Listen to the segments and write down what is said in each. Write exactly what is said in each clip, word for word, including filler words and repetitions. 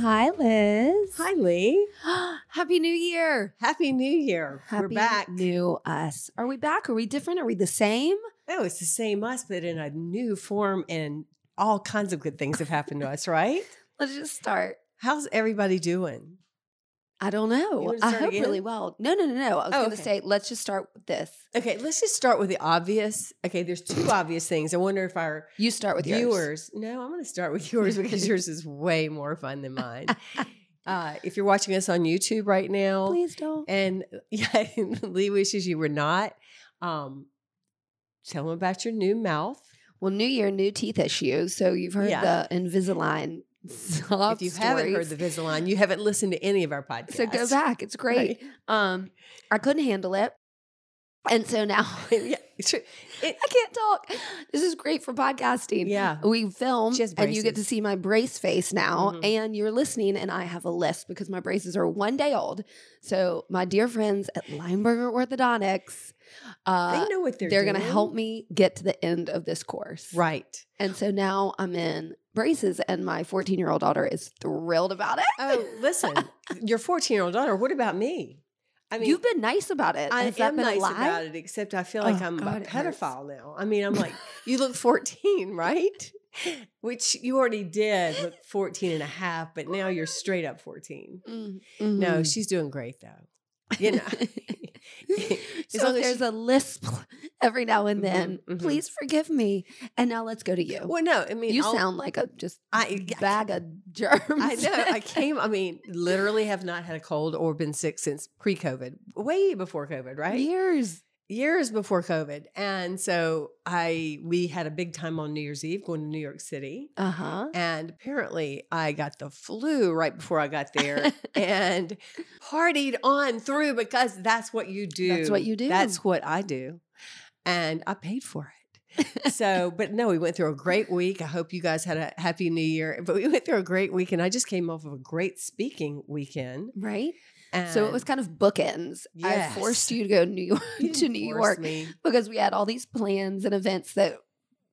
Hi, Liz. Hi, Lee. Happy New Year. Happy New Year. Happy We're back. New us. Are we back? Are we different? Are we the same? Oh, it's the same us, but in a new form, and all kinds of good things have happened to us, right? Let's just start. How's everybody doing? I don't know. I hope again? really well. No, no, no, no. I was oh, going to okay. say, let's just start with this. Okay, let's just start with the obvious. Okay, there's two obvious things. I wonder if our you start with viewers. Yours. No, I'm going to start with yours because yours is way more fun than mine. uh, if you're watching us on YouTube right now, please don't. And yeah, Lee wishes you were not. Um, tell them about your new mouth. Well, new year, new teeth issue. So you've heard yeah. the Invisalign. Sob if you stories. haven't heard the Invisalign, you haven't listened to any of our podcasts. So go back. It's great. Right. Um, I couldn't handle it. And so now yeah, it, I can't talk. This is great for podcasting. Yeah. We film and you get to see my brace face now. Mm-hmm. And you're listening and I have a list because my braces are one day old. So my dear friends at Leinberger Orthodontics, uh, they know what they're, they're doing. They're going to help me get to the end of this course. Right. And so now I'm in braces and my fourteen-year-old daughter is thrilled about it. Oh, listen, your fourteen-year-old daughter, what about me? I mean, you've been nice about it. I am nice about it, except I feel like oh, I'm God, a pedophile now. I mean, I'm like, you look fourteen, right? Which you already did look fourteen and a half, but now you're straight up fourteen. Mm-hmm. No, she's doing great though. You know, as so long as there's she, a lisp every now and then. Mm-hmm, mm-hmm. Please forgive me. And now let's go to you. Well, no, I mean, you I'll, sound like a just I, bag I, of germs. I know. I came. I mean, literally have not had a cold or been sick since pre-COVID, way before COVID, right? Years, years before COVID. And so I, we had a big time on New Year's Eve going to New York City. Uh huh. And apparently, I got the flu right before I got there, and partied on through because that's what you do. That's what you do. That's what I do. And I paid for it. So, but no, we went through a great week. I hope you guys had a happy new year. But we went through a great week and I just came off of a great speaking weekend. Right. And so it was kind of bookends. Yes. I forced you to go to New York, to New York me. because we had all these plans and events that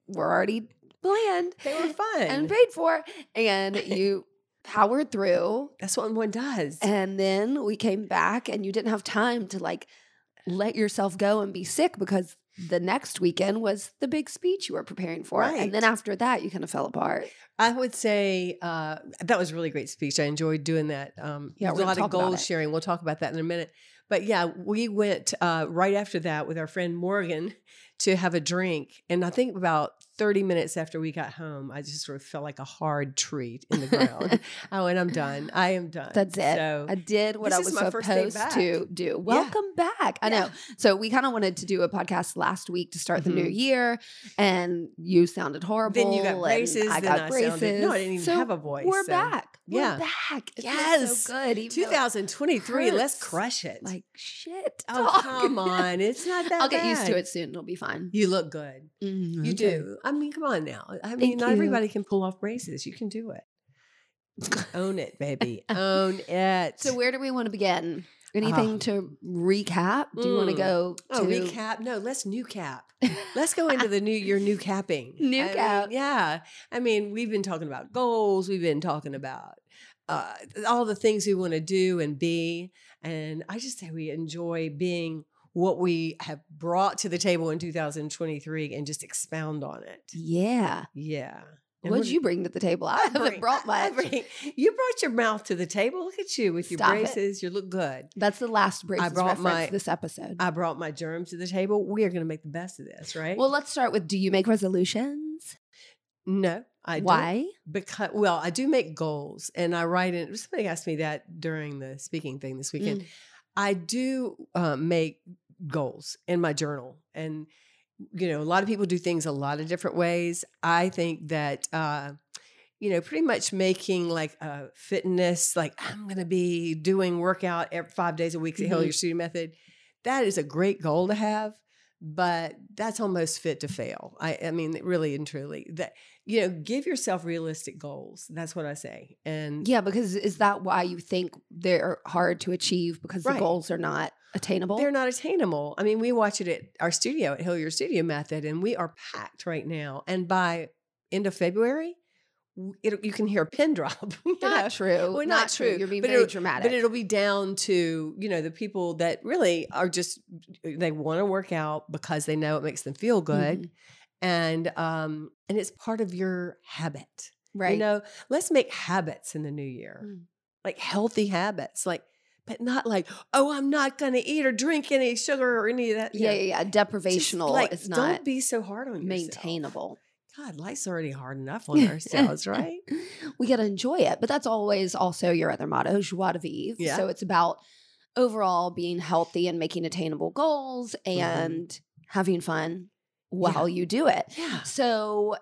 were already planned. They were fun. And paid for. And you powered through. That's what one does. And then we came back and you didn't have time to like let yourself go and be sick because the next weekend was the big speech you were preparing for. Right. And then after that, you kind of fell apart. I would say uh, that was a really great speech. I enjoyed doing that. Um, yeah, a lot of goal sharing. We'll talk about that in a minute. But yeah, we went uh, right after that with our friend Morgan to have a drink. And I think about thirty minutes after we got home, I just sort of felt like a hard treat in the ground. Oh, and I'm done. I am done. That's it. So, I did what I was supposed to do. Welcome yeah. back. I yeah. know. So we kind of wanted to do a podcast last week to start mm-hmm. the new year, and you sounded horrible. Then you got braces. I got I braces. Sounded, no, I didn't even so have a voice. We're so. back. Yeah. We're back. Yes. So good. twenty twenty-three. Let's crush it. Like shit. Oh, talk. come on. It's not that I'll bad. I'll get used to it soon. It'll be fine. You look good. Mm-hmm. You do. I mean, come on now. I Thank mean, you. Not everybody can pull off braces. You can do it. Own it, baby. Own it. So where do we want to begin? Anything uh, to recap? Do mm, you want to go to? Oh, recap? No, let's new cap. Let's go into the new year, new capping. New I cap. Mean, yeah. I mean, we've been talking about goals. We've been talking about uh, all the things we want to do and be. And I just say we enjoy being what we have brought to the table in two thousand twenty-three and just expound on it. Yeah. Yeah. And what did you bring to the table? I, I haven't bring, brought my... Bring, you brought your mouth to the table. Look at you with Stop your braces. It. You look good. That's the last braces I brought my, this episode. I brought my germs to the table. We are going to make the best of this, right? Well, let's start with, do you make resolutions? No, I don't. Why? Because, well, I do make goals. And I write in... Somebody asked me that during the speaking thing this weekend. Mm. I do uh, make goals in my journal. And you know, a lot of people do things a lot of different ways. I think that uh, you know, pretty much making like a fitness, like I'm going to be doing workout every five days a week at mm-hmm. Hilliard Studio Method. That is a great goal to have, but that's almost fit to fail. I, I mean, really and truly that, you know, give yourself realistic goals. That's what I say. And yeah, because is that why you think they're hard to achieve? Because right. the goals are not attainable. They're not attainable. I mean, we watch it at our studio at Hilliard Studio Method, and we are packed right now. And by end of February, It, you can hear a pin drop. Not know? true. Well, not, not true. true. You're being but very dramatic. But it'll be down to, you know, the people that really are just, they want to work out because they know it makes them feel good. Mm-hmm. And, um, and it's part of your habit, right? You know, let's make habits in the new year, mm. like healthy habits, like, but not like, oh, I'm not going to eat or drink any sugar or any of that. Yeah. Know? Yeah. yeah. Deprivational. Like, it's not don't be so hard on maintainable. Yourself. God, life's already hard enough on ourselves, right? We got to enjoy it. But that's always also your other motto, joie de vivre. Yeah. So it's about overall being healthy and making attainable goals and mm-hmm. having fun while yeah. you do it. Yeah. So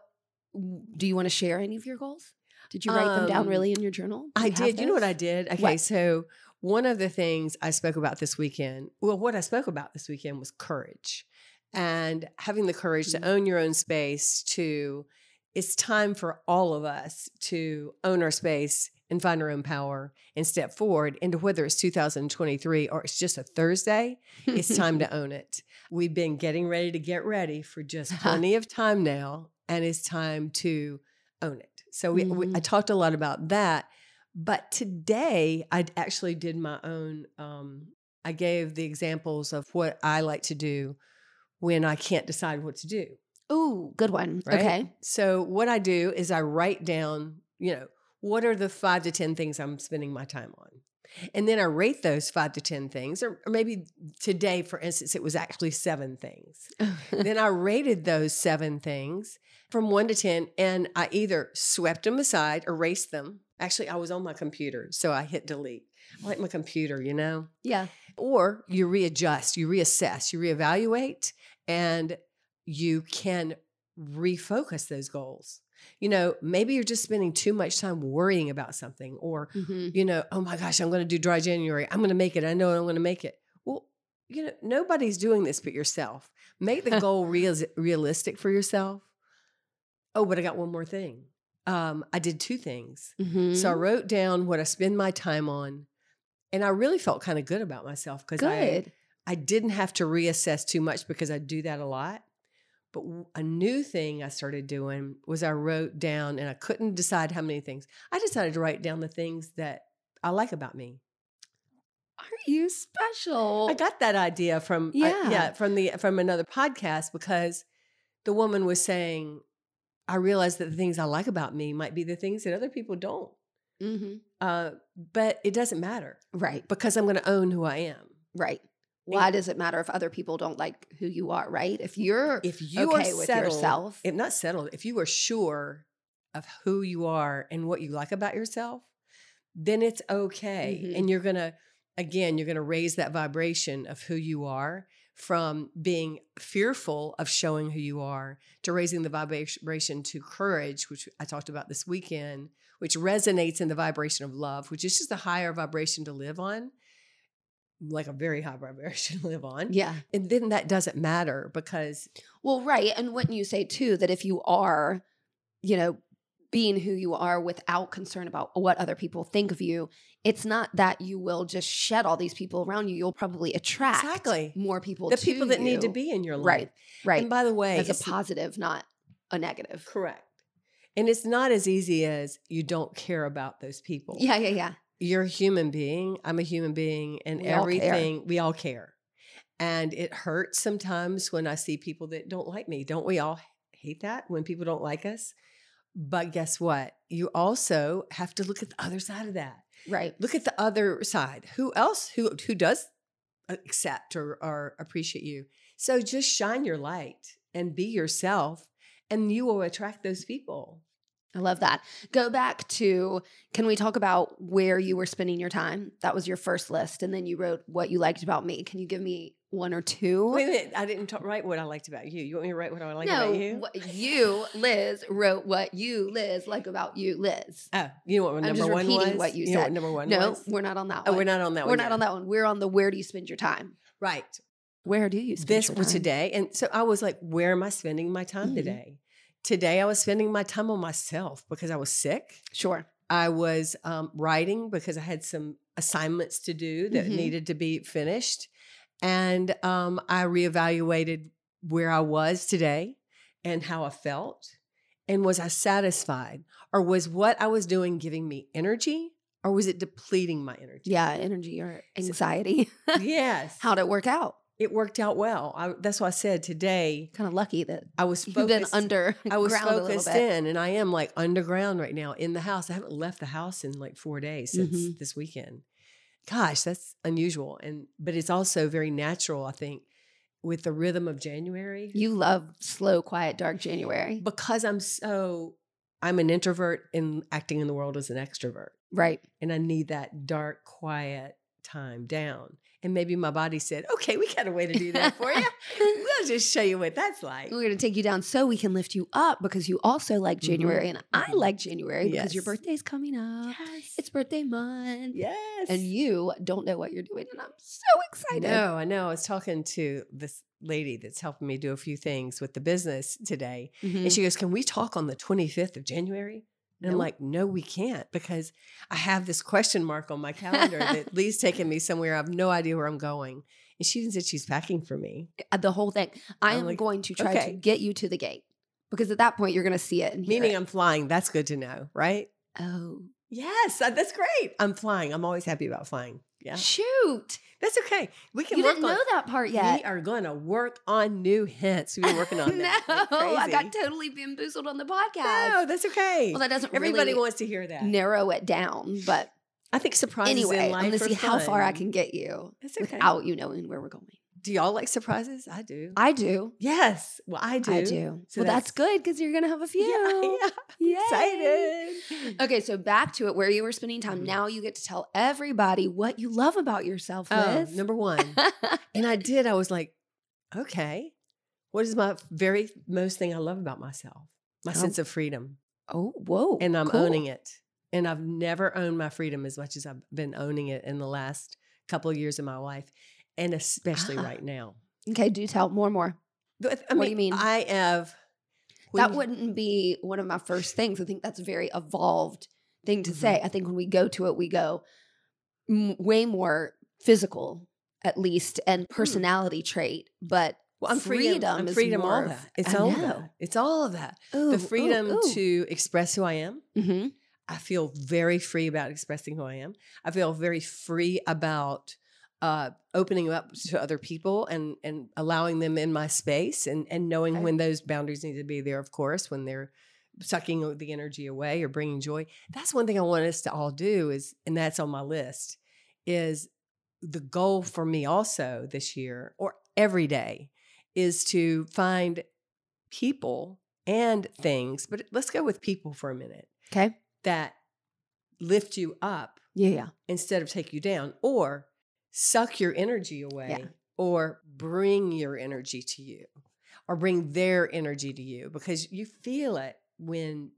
do you want to share any of your goals? Did you write um, them down really in your journal? Do I you did. You know what I did? Okay, what? So one of the things I spoke about this weekend, well, what I spoke about this weekend was courage. And having the courage to own your own space, to it's time for all of us to own our space and find our own power and step forward into whether it's two thousand twenty-three or it's just a Thursday, it's time to own it. We've been getting ready to get ready for just plenty of time now, and it's time to own it. So we, mm-hmm. we, I talked a lot about that, but today I actually did my own, um, I gave the examples of what I like to do when I can't decide what to do. Ooh, good one. Right? Okay. So what I do is I write down, you know, what are the five to ten things I'm spending my time on? And then I rate those five to ten things, or, or maybe today, for instance, it was actually seven things. Then I rated those seven things from one to ten, and I either swept them aside, erased them. Actually, I was on my computer, so I hit delete. I like my computer, you know? Yeah. Or you readjust, you reassess, you reevaluate, and you can refocus those goals. You know, maybe you're just spending too much time worrying about something or, mm-hmm. you know, oh my gosh, I'm going to do dry January. I'm going to make it. I know I'm going to make it. Well, you know, nobody's doing this but yourself. Make the goal real, realistic for yourself. Oh, but I got one more thing. Um, I did two things. Mm-hmm. So I wrote down what I spend my time on, and I really felt kind of good about myself because I I didn't have to reassess too much because I do that a lot. But a new thing I started doing was I wrote down, and I couldn't decide how many things. I decided to write down the things that I like about me. Aren't you special? I got that idea from yeah, uh, yeah from the from another podcast because the woman was saying, I realized that the things I like about me might be the things that other people don't. Mm-hmm. Uh, but it doesn't matter. Right. Because I'm going to own who I am. Right. Why and, does it matter if other people don't like who you are, right? If you're if you okay are with settled, yourself. If not settled, if you are sure of who you are and what you like about yourself, then it's okay. Mm-hmm. And you're going to, again, you're going to raise that vibration of who you are, from being fearful of showing who you are to raising the vibration to courage, which I talked about this weekend, which resonates in the vibration of love, which is just a higher vibration to live on, like a very high vibration to live on. Yeah. And then that doesn't matter because... Well, right. And wouldn't you say too, that if you are, you know, being who you are without concern about what other people think of you, it's not that you will just shed all these people around you. You'll probably attract exactly. more people the to people that you. Need to be in your life. Right, right. And by the way, as a positive, not a negative. Correct. And it's not as easy as you don't care about those people. Yeah, yeah, yeah. You're a human being. I'm a human being, and we everything all we all care. And it hurts sometimes when I see people that don't like me. Don't we all hate that when people don't like us? But guess what? You also have to look at the other side of that. Right. Look at the other side. Who else, who who does accept or, or appreciate you? So just shine your light and be yourself, and you will attract those people. I love that. Go back to, can we talk about where you were spending your time? That was your first list. And then you wrote what you liked about me. Can you give me one or two? Wait a minute. I didn't talk, write what I liked about you. You want me to write what I like no, about you? No, you, Liz, wrote what you, Liz, like about you, Liz. Oh, you know what number I'm just one was? I'm repeating what you, you said. Know what number one no, was? No, we're not on that one. Oh, we're not on that we're one. We're not yet. on that one. We're on the where do you spend your time? Right. Where do you spend this your time? This for today. And so I was like, where am I spending my time mm-hmm. today? Today, I was spending my time on myself because I was sick. Sure. I was um, writing because I had some assignments to do that mm-hmm. needed to be finished. And um, I reevaluated where I was today and how I felt. And was I satisfied? Or was what I was doing giving me energy? Or was it depleting my energy? Yeah, energy or anxiety. So, yes. How'd it work out? It worked out well. I, that's why I said today. Kind of lucky that I was focused, you've been underground I was focused a in, and I am like underground right now in the house. I haven't left the house in like four days since mm-hmm. this weekend. Gosh, that's unusual, and but it's also very natural. I think with the rhythm of January, you love slow, quiet, dark January because I'm so I'm an introvert and acting in the world as an extrovert, right? And I need that dark, quiet time down. And maybe my body said, okay, we got a way to do that for you. We'll just show you what that's like. We're going to take you down so we can lift you up because you also like January. Mm-hmm. And I like January yes. because your birthday's coming up. Yes. It's birthday month. Yes. And you don't know what you're doing. And I'm so excited. No, I know. I was talking to this lady that's helping me do a few things with the business today. Mm-hmm. And she goes, can we talk on the twenty-fifth of January? And nope. I'm like, no, we can't because I have this question mark on my calendar that Lee's taking me somewhere. I have no idea where I'm going. And she said she's packing for me. The whole thing. I I'm am like, going to try okay. to get you to the gate because at that point you're going to see it. And hear Meaning it. I'm flying. That's good to know, right? Oh. Yes. That's great. I'm flying. I'm always happy about flying. Yeah. Shoot. That's okay. We can you work didn't on, know that part yet. We are going to work on new hints. We were working on no, that. No, I got totally bamboozled on the podcast. No, that's okay. Well, that doesn't Everybody really wants to hear that. Narrow it down, but I think surprises anyway, in life I'm going to see fun. how far I can get you that's okay. without you knowing where we're going. Do y'all like surprises? I do. I do. Yes. Well, I do. I do. So well, that's, that's good because you're going to have a few. Yeah. yeah. Excited. Okay. So back to it where you were spending time. Now you get to tell everybody what you love about yourself, Liz. Oh, number one. And I did. I was like, okay, what is my very most thing I love about myself? My oh. sense of freedom. Oh, whoa. And I'm cool. owning it. And I've never owned my freedom as much as I've been owning it in the last couple of years of my life. And especially ah. right now. Okay, do tell more and more. I mean, what do you mean? I have. That you, wouldn't be one of my first things. I think that's a very evolved thing to mm-hmm. say. I think when we go to it, we go m- way more physical, at least, and personality mm. trait. But well, I'm freedom, freedom I'm is freedom more. All that. It's I all know. that. It's all of that. Ooh, the freedom ooh, ooh. to express who I am. Mm-hmm. I feel very free about expressing who I am. I feel very free about. Uh, opening up to other people and and allowing them in my space and, and knowing okay. when those boundaries need to be there, of course, when they're sucking the energy away or bringing joy. That's one thing I want us to all do is, and that's on my list, is the goal for me also this year or every day is to find people and things, but let's go with people for a minute. Okay. That lift you up yeah, yeah. instead of take you down or suck your energy away yeah. or bring your energy to you or bring their energy to you because you feel it when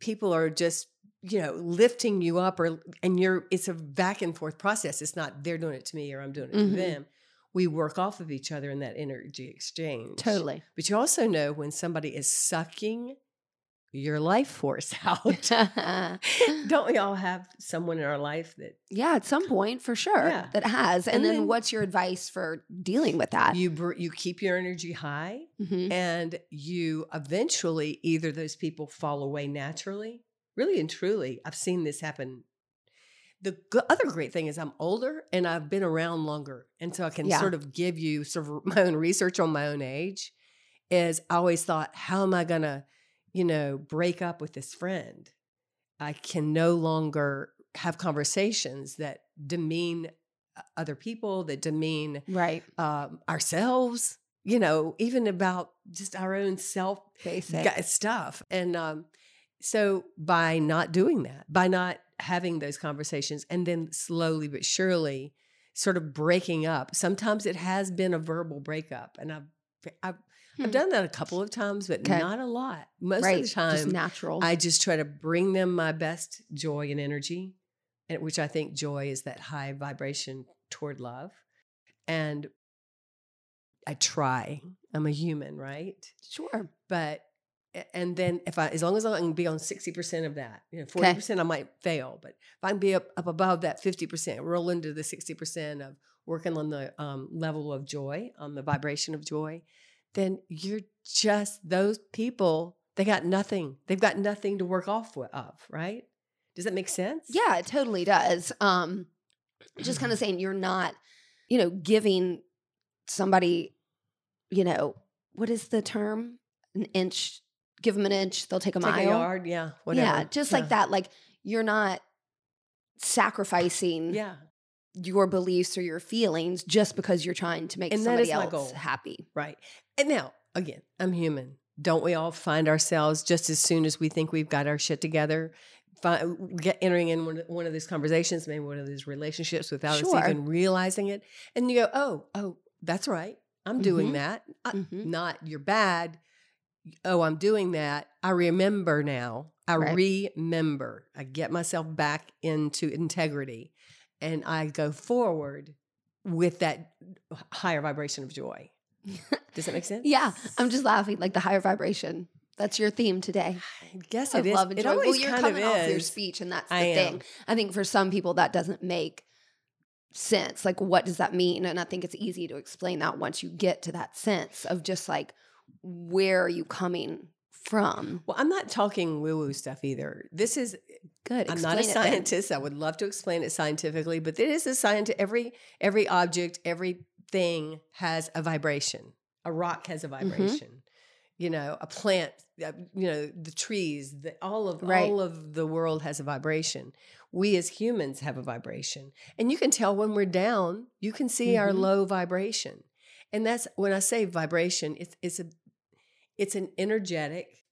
people are just, you know, lifting you up or, and you're, it's a back and forth process. It's not they're doing it to me or I'm doing it mm-hmm. to them. We work off of each other in that energy exchange. Totally. But you also know when somebody is sucking your life force out. Don't we all have someone in our life that... Yeah, at some point, for sure, yeah. that has. And, and then, then what's your advice for dealing with that? You br- you keep your energy high mm-hmm. and you eventually, either those people fall away naturally, really and truly. I've seen this happen. The g- other great thing is I'm older and I've been around longer. And so I can yeah. sort of give you sort of my own research on my own age is I always thought, how am I going to you know, break up with this friend. I can no longer have conversations that demean other people, that demean right. um, ourselves, you know, even about just our own self Basic. stuff. And um, So by not doing that, by not having those conversations, and then slowly but surely sort of breaking up. Sometimes it has been a verbal breakup, and I've I've, hmm. I've done that a couple of times, but okay. not a lot. Most right. of the time, just natural. I just try to bring them my best joy and energy, and which I think joy is that high vibration toward love. And I try. I'm a human, right? Sure. But and then if I, as long as I can be on sixty percent of that, you know, forty percent okay. I might fail, but if I can be up, up above that fifty percent, roll into the sixty percent of working on the um, level of joy, on the vibration of joy, then you're just, those people, they got nothing. They've got nothing to work off of, right? Does that make sense? Yeah, it totally does. Um, just kind of saying you're not, you know, giving somebody, you know, what is the term? An inch. Give them an inch, they'll take a take mile. A yard, yeah, whatever. Yeah, just yeah. like that. Like you're not sacrificing yeah. your beliefs or your feelings just because you're trying to make and somebody else happy. Right. And now, again, I'm human. Don't we all find ourselves just as soon as we think we've got our shit together, find, get entering in one, one of these conversations, maybe one of these relationships without sure. us even realizing it. And you go, oh, oh, that's right. I'm doing mm-hmm. that. I, mm-hmm. Not you're bad. Oh, I'm doing that. I remember now. I right. remember. I get myself back into integrity and I go forward with that higher vibration of joy. Does that make sense? Yeah. I'm just laughing. Like the higher vibration. That's your theme today. I guess I it love is. It always well, you're kind coming of off is. Your speech and that's the I thing. Am. I think for some people that doesn't make sense. Like what does that mean? And I think it's easy to explain that once you get to that sense of just like, where are you coming from? Well, I'm not talking woo-woo stuff either. This is good. I'm not a scientist. I would love to explain it scientifically, but it is a science. Every every object, everything has a vibration. A rock has a vibration. Mm-hmm. You know, a plant. You know, the trees. The, all of right. all of the world has a vibration. We as humans have a vibration, and you can tell when we're down. You can see mm-hmm. our low vibration. And that's when I say vibration, it's it's a it's an energetic,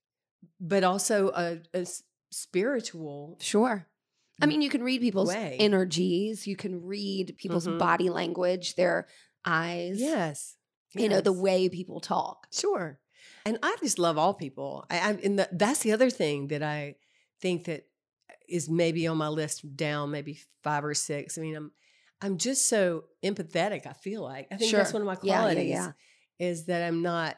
but also a, a spiritual. Sure. I mean, you can read people's way. Energies. You can read people's mm-hmm. body language, their eyes. Yes. You yes. know, the way people talk. Sure. And I just love all people. I, I, and the, that's the other thing that I think that is maybe on my list down, maybe five or six. I mean, I'm. I'm just so empathetic. I feel like I think sure. that's one of my qualities yeah, yeah, yeah. is that I'm not,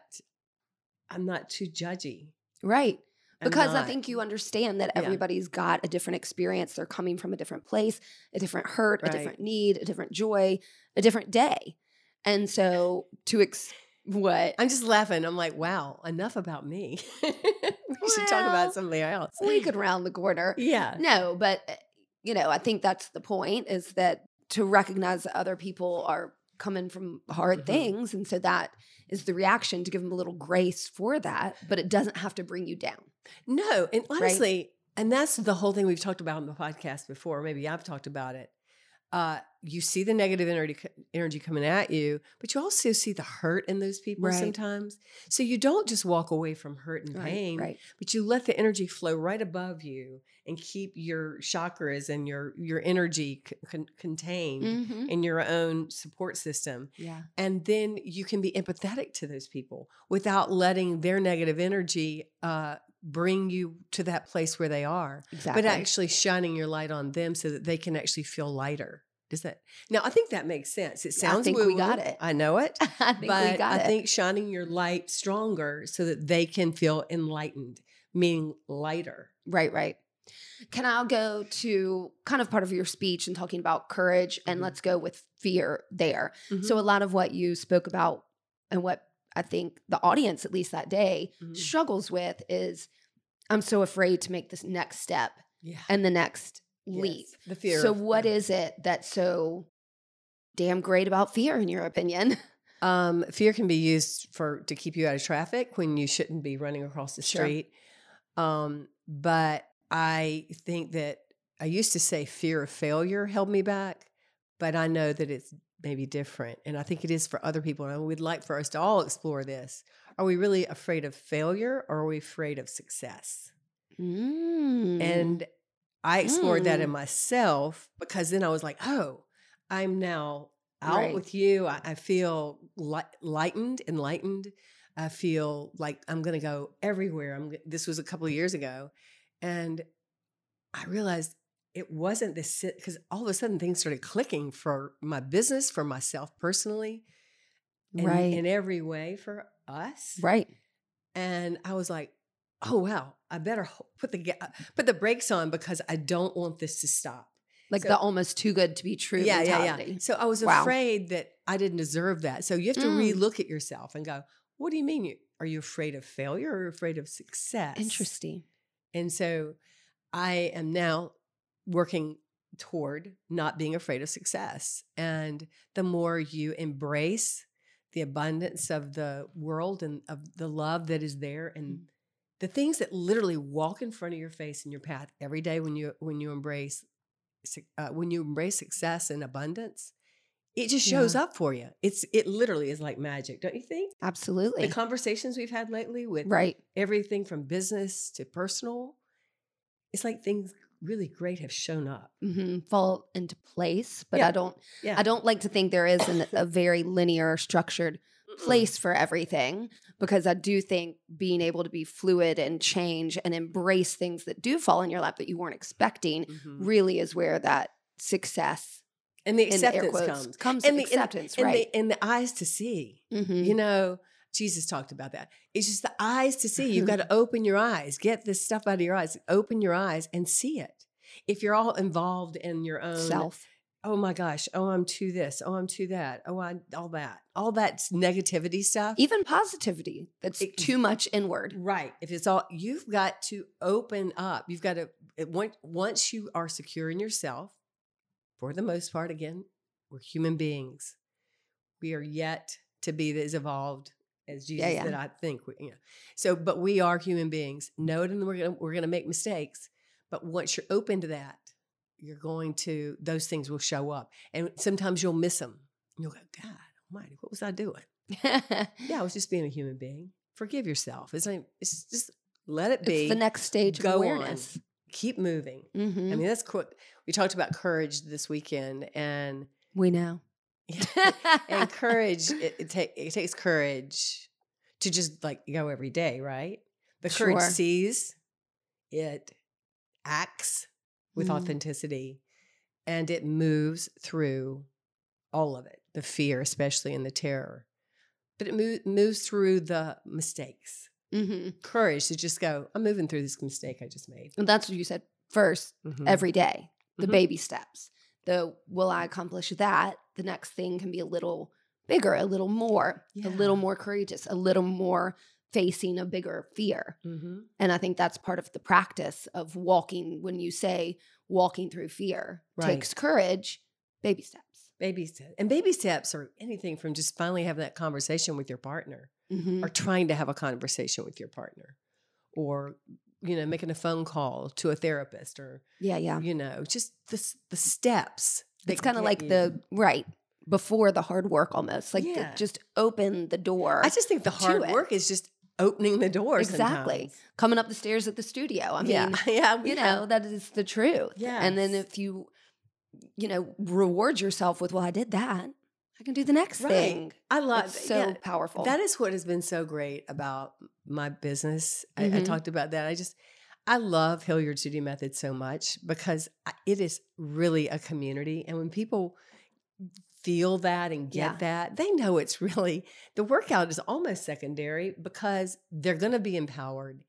I'm not too judgy, right? I'm because not. I think you understand that yeah. everybody's got a different experience. They're coming from a different place, a different hurt, right. a different need, a different joy, a different day, and so to ex- what I'm just laughing. I'm like, wow, enough about me. We well, should talk about somebody else. We could round the corner. Yeah, no, but you know, I think that's the point. Is that to recognize that other people are coming from hard mm-hmm. things. And so that is the reaction to give them a little grace for that, but it doesn't have to bring you down. No. And honestly, right? and that's the whole thing we've talked about in the podcast before. Maybe I've talked about it. Uh, you see the negative energy, energy coming at you, but you also see the hurt in those people right. sometimes. So you don't just walk away from hurt and pain, right, right. but you let the energy flow right above you and keep your chakras and your, your energy con- contained mm-hmm. in your own support system. Yeah. And then you can be empathetic to those people without letting their negative energy, uh, bring you to that place where they are, exactly. but actually shining your light on them so that they can actually feel lighter. Does that? Now, I think that makes sense. It sounds I think woo-woo. We got it. I know it. I think but we got I it. think shining your light stronger so that they can feel enlightened, meaning lighter. Right, right. Can I go to kind of part of your speech and talking about courage and mm-hmm. let's go with fear there. Mm-hmm. So a lot of what you spoke about and what I think the audience, at least that day, mm-hmm. struggles with is I'm so afraid to make this next step yeah. and the next yes. leap. The fear. So what fear. Is it that's so damn great about fear in your opinion? Um, fear can be used for to keep you out of traffic when you shouldn't be running across the street. Sure. Um, but I think that I used to say fear of failure held me back, but I know that it's maybe different. And I think it is for other people. And we'd like for us to all explore this. Are we really afraid of failure or are we afraid of success? Mm. And I explored mm. that in myself, because then I was like, oh, I'm now out right. with you. I, I feel li- lightened, enlightened. I feel like I'm going to go everywhere. I'm, this was a couple of years ago. And I realized it wasn't this, because all of a sudden things started clicking for my business, for myself personally, and, right. in every way for us. Right. And I was like, oh, wow, I better put the put the brakes on, because I don't want this to stop. Like so, the almost too good to be true yeah, mentality. Yeah, yeah. So I was wow. afraid that I didn't deserve that. So you have to mm. relook at yourself and go, what do you mean? You, are you afraid of failure or afraid of success? Interesting. And so I am now working toward not being afraid of success. And the more you embrace the abundance of the world and of the love that is there, and the things that literally walk in front of your face in your path every day, when you when you embrace uh, when you embrace success and abundance, it just shows yeah. up for you. It's it literally is like magic, don't you think? Absolutely. The conversations we've had lately with right. everything from business to personal, it's like things really great have shown up, mm-hmm. fall into place. But yeah. I don't yeah. I don't like to think there is an, a very linear, structured place for everything, because I do think being able to be fluid and change and embrace things that do fall in your lap that you weren't expecting mm-hmm. really is where that success and the acceptance quotes, comes. comes and the acceptance, and, right? And the, and the eyes to see. Mm-hmm. You know, Jesus talked about that. It's just the eyes to see. You've got to open your eyes, get this stuff out of your eyes, open your eyes and see it. If you're all involved in your own self. Oh my gosh, oh, I'm to this, oh, I'm to that, oh, I, all that, all that negativity stuff. Even positivity, that's it, too much inward. Right. If it's all, you've got to open up. You've got to, it, once you are secure in yourself, for the most part, again, we're human beings. We are yet to be as evolved as Jesus yeah, yeah. that I think. We, you know. So, but we are human beings. Know it, and we're gonna, we're going to make mistakes. But once you're open to that, you're going to, those things will show up. And sometimes you'll miss them. And you'll go, God almighty, what was I doing? yeah, I was just being a human being. Forgive yourself. It's like, it's just let it be. It's the next stage go of awareness. On. Keep moving. Mm-hmm. I mean, that's quick. We talked about courage this weekend, and we know. Yeah, and courage, it, it, take, it takes courage to just like go every day, right? The courage sure. sees, it acts with authenticity, and it moves through all of it, the fear, especially, and the terror. But it move, moves through the mistakes. Mm-hmm. Courage to just go, I'm moving through this mistake I just made. And that's what you said first, mm-hmm. every day, the mm-hmm. baby steps, the will I accomplish that? The next thing can be a little bigger, a little more, yeah. a little more courageous, a little more facing a bigger fear. Mm-hmm. And I think that's part of the practice of walking. When you say walking through fear right. takes courage, baby steps. Baby steps. And baby steps are anything from just finally having that conversation with your partner mm-hmm. or trying to have a conversation with your partner, or, you know, making a phone call to a therapist, or, yeah, yeah. you know, just the, the steps. It's kind of like you. the, right. before the hard work almost. Like yeah. the, just open the door. I just think the hard it. work is just opening the door. Exactly. Sometimes. Coming up the stairs at the studio. I mean, yeah. Yeah, you know, have. that is the truth. Yes. And then if you, you know, reward yourself with, well, I did that, I can do the next right. thing. I love it. So yeah. powerful. That is what has been so great about my business. Mm-hmm. I, I talked about that. I just, I love Hilliard Studio Method so much, because it is really a community. And when people feel that and get yeah. that, they know it's really, the workout is almost secondary, because they're going to be empowered.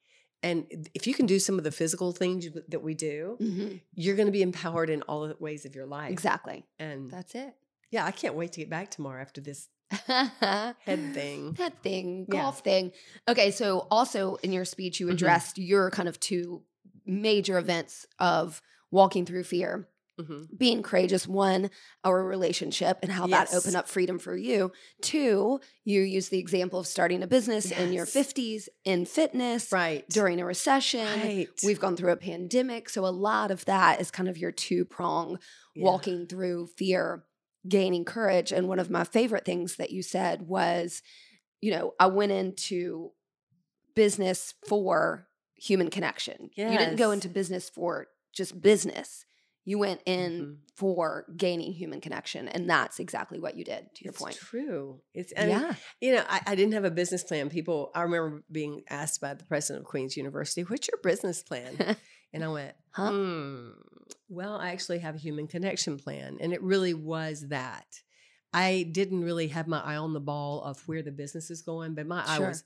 And if you can do some of the physical things that we do, mm-hmm. you're going to be empowered in all the ways of your life. Exactly. And that's it. Yeah. I can't wait to get back tomorrow after this head thing. Head thing, golf yeah. thing. Okay. So also in your speech, you addressed mm-hmm. your kind of two major events of walking through fear. Mm-hmm. Being courageous, one, our relationship and how yes. that opened up freedom for you. Two, you use the example of starting a business yes. in your fifties, in fitness, right. during a recession. Right. We've gone through a pandemic. So a lot of that is kind of your two-prong yeah. walking through fear, gaining courage. And one of my favorite things that you said was, you know, I went into business for human connection. Yes. You didn't go into business for just business. You went in mm-hmm. for gaining human connection, and that's exactly what you did, to your it's point. It's true. It's, I yeah. mean, you know, I, I didn't have a business plan. People, I remember being asked by the president of Queen's University, what's your business plan? And I went, huh? hmm, well, I actually have a human connection plan. And it really was that. I didn't really have my eye on the ball of where the business is going, but my sure. eye was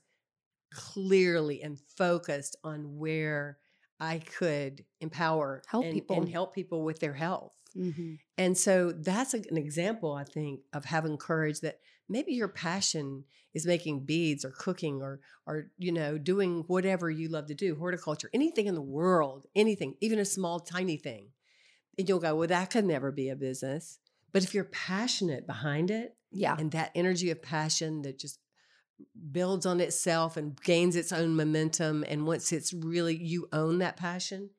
clearly and focused on where I could empower help and, people. and help people with their health. Mm-hmm. And so that's a, an example, I think, of having courage that maybe your passion is making beads or cooking or, or, you know, doing whatever you love to do, horticulture, anything in the world, anything, even a small, tiny thing. And you'll go, well, that could never be a business. But if you're passionate behind it, yeah, and that energy of passion that just builds on itself and gains its own momentum, and once it's really, you own that passion,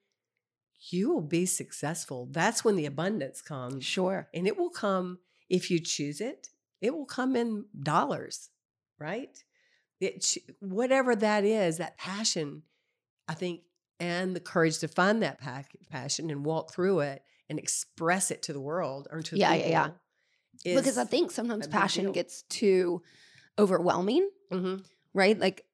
you will be successful. That's when the abundance comes. Sure. And it will come, if you choose it, it will come in dollars, right? It, whatever that is, that passion, I think, and the courage to find that passion and walk through it and express it to the world or to yeah, the people. Yeah, yeah, because I think sometimes passion gets too overwhelming, mm-hmm. right? Like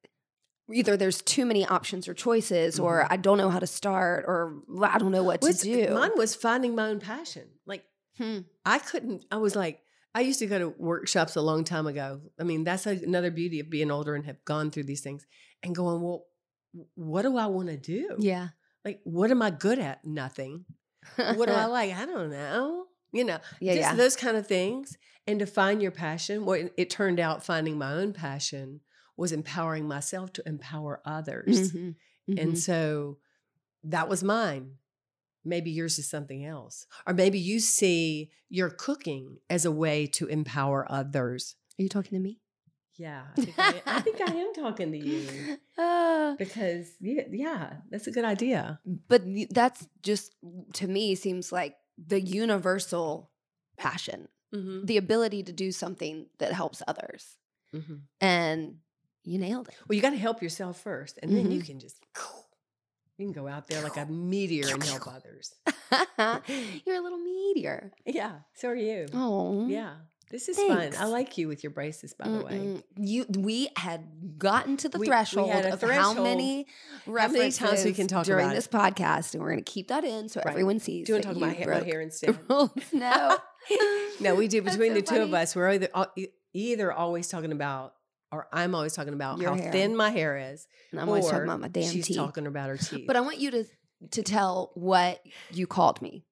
either there's too many options or choices, mm-hmm. or I don't know how to start, or I don't know what well, to do. Mine was finding my own passion. Like hmm. I couldn't, I was like, I used to go to workshops a long time ago. I mean, that's a, another beauty of being older and have gone through these things and going, well, what do I want to do? Yeah. Like, what am I good at? Nothing. What do I like? I don't know. You know, yeah, just yeah. those kind of things. And to find your passion, well, it, it turned out finding my own passion was empowering myself to empower others. Mm-hmm. Mm-hmm. And so that was mine. Maybe yours is something else. Or maybe you see your cooking as a way to empower others. Are you talking to me? Yeah. I think I, I, think I am talking to you. Uh, because, yeah, yeah, that's a good idea. But that's just, to me, seems like the universal passion, mm-hmm. the ability to do something that helps others. Mm-hmm. And you nailed it. Well, you got to help yourself first, and mm-hmm. then you can just, you can go out there like a meteor and help others. You're a little meteor. Yeah. So are you. Oh, yeah. This is Thanks. fun. I like you with your braces, by Mm-mm. the way. You, we had gotten to the we, threshold we of threshold, how many references how many times we can talk during about this it. podcast, and we're going to keep that in so right. everyone sees. Do you want to talk about hair, my hair instead? No, no, we do. Between so the funny. two of us, we're either, either always talking about, or I'm always talking about your how hair. thin my hair is, and I'm always talking about my damn she's teeth. She's talking about her teeth. But I want you to to tell what you called me.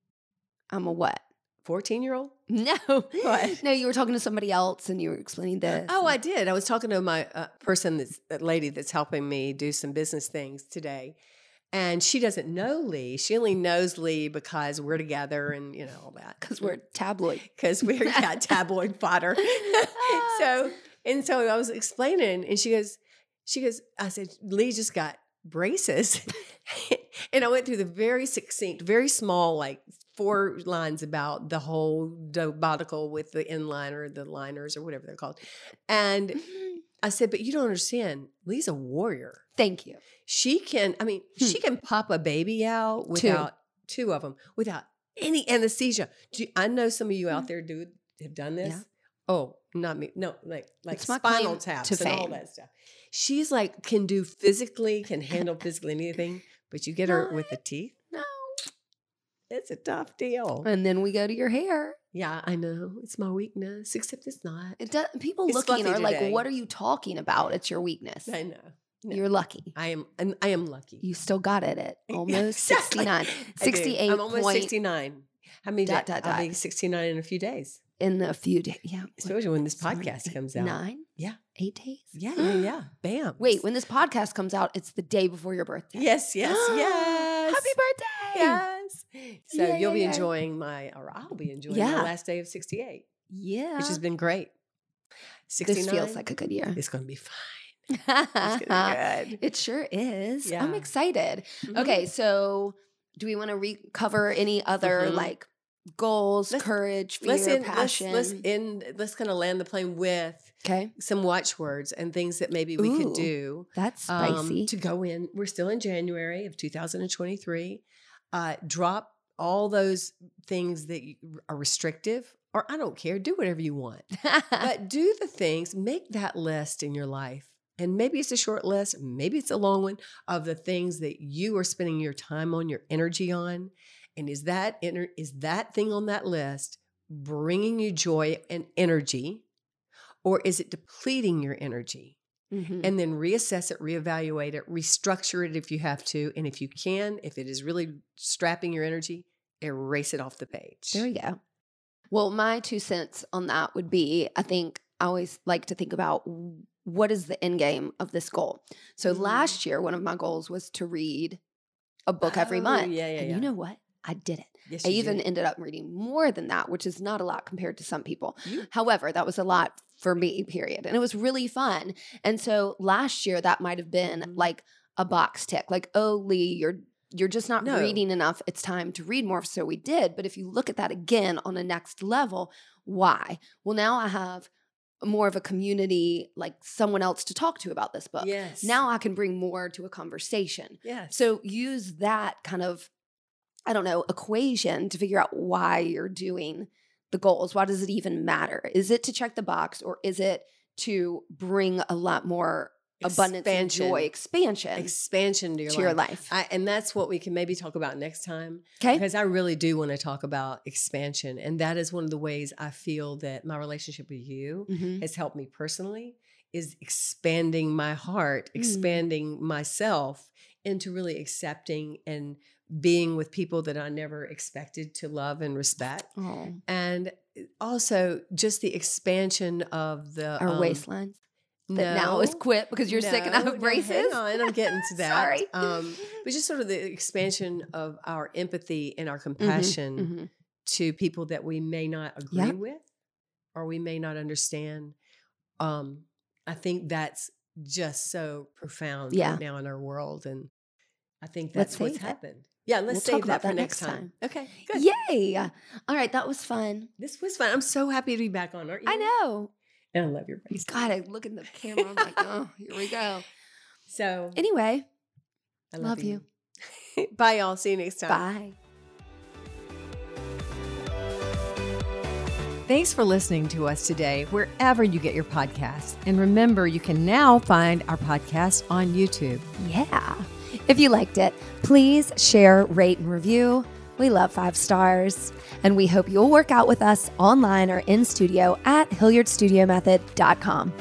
I'm a what? fourteen-year-old? No. What? No, you were talking to somebody else and you were explaining this. Oh, I did. I was talking to my uh, person, that's, that lady that's helping me do some business things today. And she doesn't know Lee. She only knows Lee because we're together and, you know, all that. Because we're tabloid. Because we're yeah, tabloid fodder. so, and so I was explaining and she goes, she goes, I said, Lee just got braces. And I went through the very succinct, very small, like, four lines about the whole debacle with the inliner, the liners, or whatever they're called. And mm-hmm. I said, but you don't understand. Lee's a warrior. Thank you. She can, I mean, hmm. she can pop a baby out without two, two of them, without any anesthesia. Do you, I know some of you out there do have done this. Yeah. Oh, not me. No, like like spinal taps and all that stuff. She's like, can do physically, can handle physically anything, but you get what? her with the teeth. It's a tough deal. And then we go to your hair. Yeah, I know. It's my weakness, except it's not. It does, people it's looking are today. like, what are you talking about? It's your weakness. I know. No. You're lucky. I am I am lucky. You still got it at almost sixty-nine. sixty-eight. I'm almost sixty-nine. How many dot, dot, dot. I'll be sixty-nine in a few days. In a few days. Yeah. Especially when this podcast eight, comes out. Nine? Yeah. Eight days? Yeah, yeah, yeah. Bam. Wait, when this podcast comes out, it's the day before your birthday. Yes, yes, yes. Happy birthday. Yes. So yeah, you'll yeah, be yeah. enjoying my, or I'll be enjoying yeah. my last day of sixty-eight. Yeah. Which has been great. sixty-nine. This feels like a good year. It's going to be fine. It's going to be good. It sure is. Yeah. I'm excited. Mm-hmm. Okay. So do we want to recover any other mm-hmm. like goals, let's, courage, fear, let's end, passion. Let's, let's end. Let's kind of land the plane with okay. some watchwords and things that maybe we Ooh, could do. That's spicy um, to go in. We're still in January of two thousand twenty-three. Uh, drop all those things that are restrictive, or I don't care. Do whatever you want, but do the things. Make that list in your life. And maybe it's a short list, maybe it's a long one, of the things that you are spending your time on, your energy on. And is that is that thing on that list bringing you joy and energy, or is it depleting your energy? Mm-hmm. And then reassess it, reevaluate it, restructure it if you have to. And if you can, if it is really strapping your energy, erase it off the page. There you go. Well, my two cents on that would be, I think I always like to think about, what is the end game of this goal? So mm-hmm. last year, one of my goals was to read a book oh, every month. Yeah, yeah, and yeah. you know what? I did it. Yes, I even did. ended up reading more than that, which is not a lot compared to some people. Mm-hmm. However, that was a lot for me, period. And it was really fun. And so last year, that might have been mm-hmm. like a box tick. Like, oh, Lee, you're You're just not no. reading enough. It's time to read more. So we did. But if you look at that again on a next level, why? Well, now I have more of a community, like someone else to talk to about this book. Yes. Now I can bring more to a conversation. Yes. So use that kind of, I don't know, equation to figure out why you're doing the goals. Why does it even matter? Is it to check the box, or is it to bring a lot more abundance and joy, expansion, expansion to your to life. Your life. I, and that's what we can maybe talk about next time. Okay. Because I really do want to talk about expansion. And that is one of the ways I feel that my relationship with you mm-hmm. has helped me personally, is expanding my heart, expanding mm-hmm. myself into really accepting and being with people that I never expected to love and respect. Oh. And also just the expansion of the- Our um, waistlines. That no, now is quit because you're no, sick and I have no, braces. Hang on, I'm getting to that. Sorry. Um, but just sort of the expansion of our empathy and our compassion mm-hmm, mm-hmm. to people that we may not agree yep. with, or we may not understand. Um, I think that's just so profound yeah. right now in our world. And I think that's let's what's happened. Yeah, let's we'll save that for that next time. time. Okay, good. Yay. All right, that was fun. This was fun. I'm so happy to be back on, aren't you? I know. And I love your braces. God, I look in the camera. I'm like, oh, here we go. So anyway, I love, love you. you. Bye, y'all. See you next time. Bye. Thanks for listening to us today, wherever you get your podcasts. And remember, you can now find our podcast on YouTube. Yeah. If you liked it, please share, rate, and review. We love five stars, and we hope you'll work out with us online or in studio at hilliard studio method dot com.